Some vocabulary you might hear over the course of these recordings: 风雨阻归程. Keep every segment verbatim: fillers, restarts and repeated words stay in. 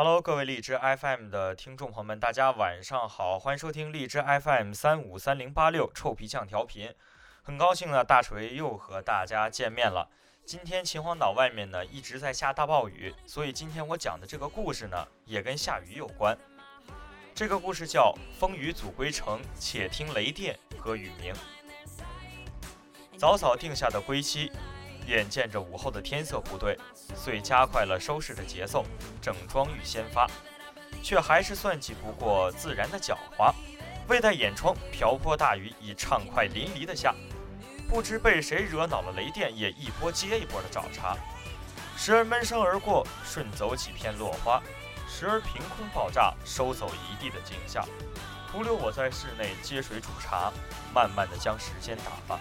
Hello， 各位荔枝 F M 的听众朋友们，大家晚上好，欢迎收听荔枝 F M 三五三零八六臭皮匠调频。很高兴呢，大锤又和大家见面了。今天秦皇岛外面呢一直在下大暴雨，所以今天我讲的这个故事呢也跟下雨有关。这个故事叫《风雨阻归程，且听雷电和雨鸣》。早早定下的归期，眼见着午后的天色不对，遂加快了收拾的节奏，整装欲先发，却还是算计不过自然的狡猾。未待眼窗，瓢泼大雨已畅快淋漓的下，不知被谁惹恼了雷电，也一波接一波的找茬，时而闷声而过，顺走几片落花，时而凭空爆炸，收走一地的惊吓，徒留我在室内接水煮茶，慢慢的将时间打发。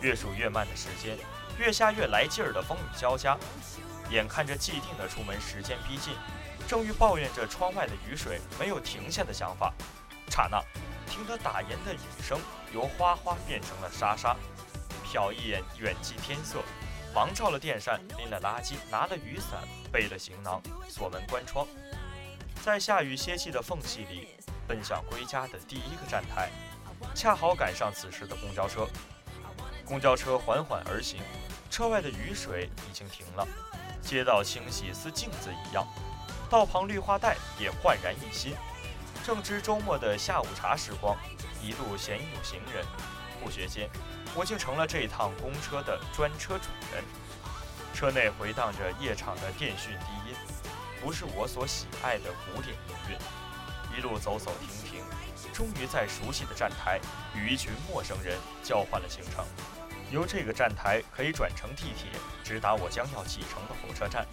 越数越慢的时间，越下越来劲儿的风雨交加，眼看着既定的出门时间逼近，正欲抱怨着窗外的雨水没有停下的想法，刹那听得打盐的雨声由哗哗变成了沙沙，瞟一眼远近天色，忙照了电扇，拎了垃圾，拿了雨伞，背了行囊，锁门关窗，在下雨歇息的缝隙里奔向归家的第一个站台，恰好赶上此时的公交车。公交车缓缓而行，车外的雨水已经停了，街道清晰似镜子一样，道旁绿化带也焕然一新。正值周末的下午茶时光，一路鲜有行人，不觉间我竟成了这趟公车的专车主人。车内回荡着夜场的电讯低音，不是我所喜爱的古典音乐。一路走走停停，终于在熟悉的站台与一群陌生人交换了行程。由这个站台可以转乘地铁，直达我将要启程的火车站。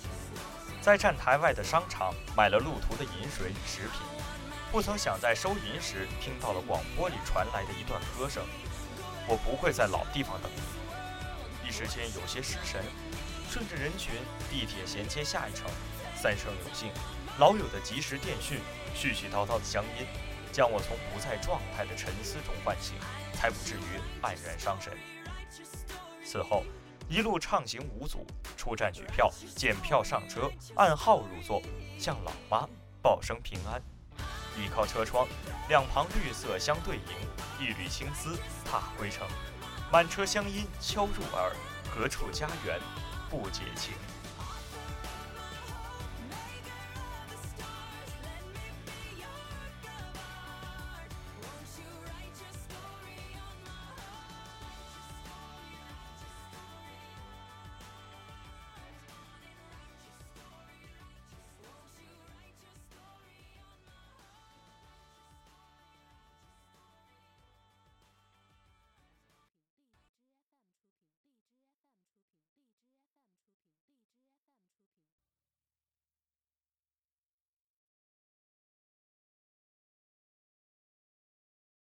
在站台外的商场买了路途的饮水与食品，不曾想在收银时听到了广播里传来的一段歌声，我不会在老地方等你。一时间有些失神，顺着人群，地铁衔接下一程，三声有幸，老友的及时电讯，絮絮叨叨的乡音，将我从不在状态的沉思中唤醒，才不至于黯然伤神。此后一路畅行无阻，出站取票，检票上车，按号入座，向老妈报声平安，倚靠车窗，两旁绿色相对迎，一缕青丝踏归程，满车乡音敲入耳，何处家园不解情。